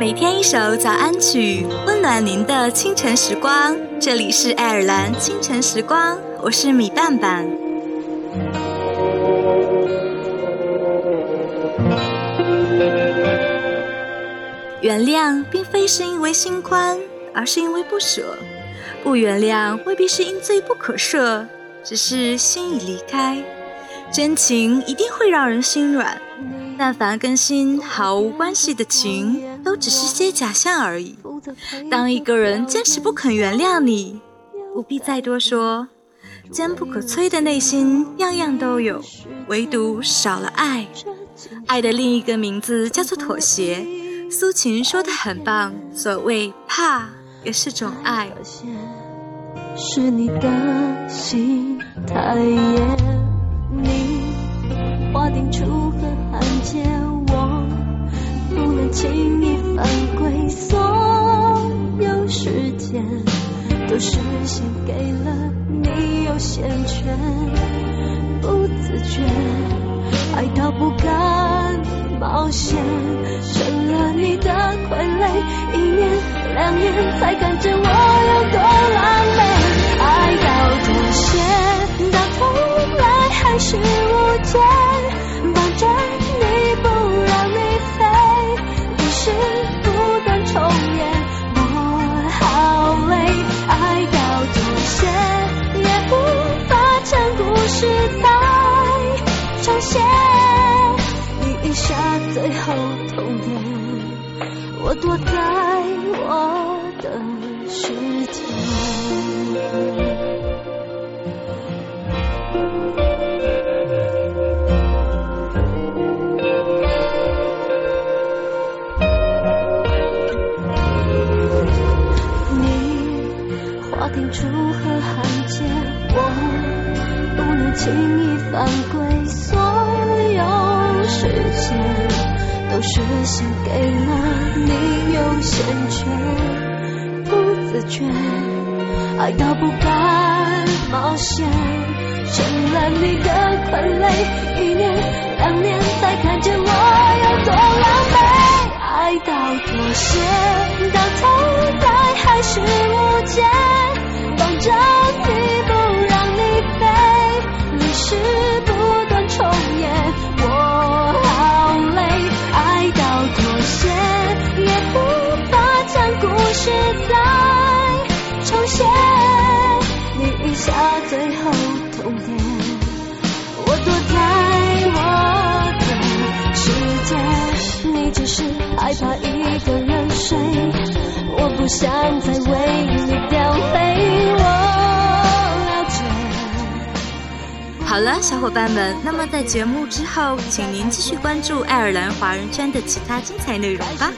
每天一首早安曲，温暖您的清晨时光。这里是爱尔兰清晨时光，我是米半半。原谅并非是因为心宽，而是因为不舍。不原谅未必是因罪不可赦，只是心已离开。真情一定会让人心软，但凡跟心毫无关系的情，都只是些假象而已。当一个人坚持不肯原谅你，不必再多说，坚不可摧的内心样样都有，唯独少了爱。爱的另一个名字叫做妥协。苏秦说得很棒，所谓怕也是种爱。是你的心太野，你划定出个判决，我不能轻易犯规，所有时间都是献给了你，有限权不自觉，爱到不敢冒险，成了你的傀儡，一年两年才看见我有多狼狈，爱到妥协，到头来还是无解，保证你不让你飞，一世不断重演，我好累，爱到妥协，也无法将故事再重写。下最后痛点，我躲在我的世界。你划定楚河汉界，我不能轻易犯规，所有时间都是献给了你，有限却不自觉，爱到不敢冒险，成了你的傀儡，一年两年才看见我有多狼狈，爱到妥协，到头来还是无解，绑着你不让你飞，历史不断重演，是在重现，你一下最后痛点，我躲在我的世界，你只是害怕一个人睡，我不想再为你掉泪，我了解。好了，小伙伴们，那么在节目之后，请您继续关注爱尔兰华人圈的其他精彩内容吧。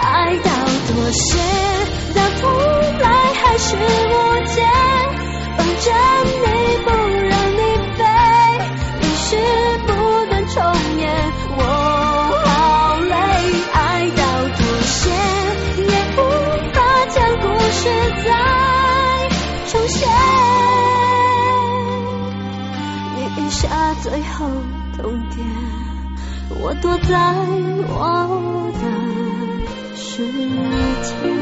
爱到妥协，到头来还是无解，绑着你不让你飞，历史不断重演，我好累，爱到妥协，也无法将故事再重现，你一下最后痛点，我躲在我的世界。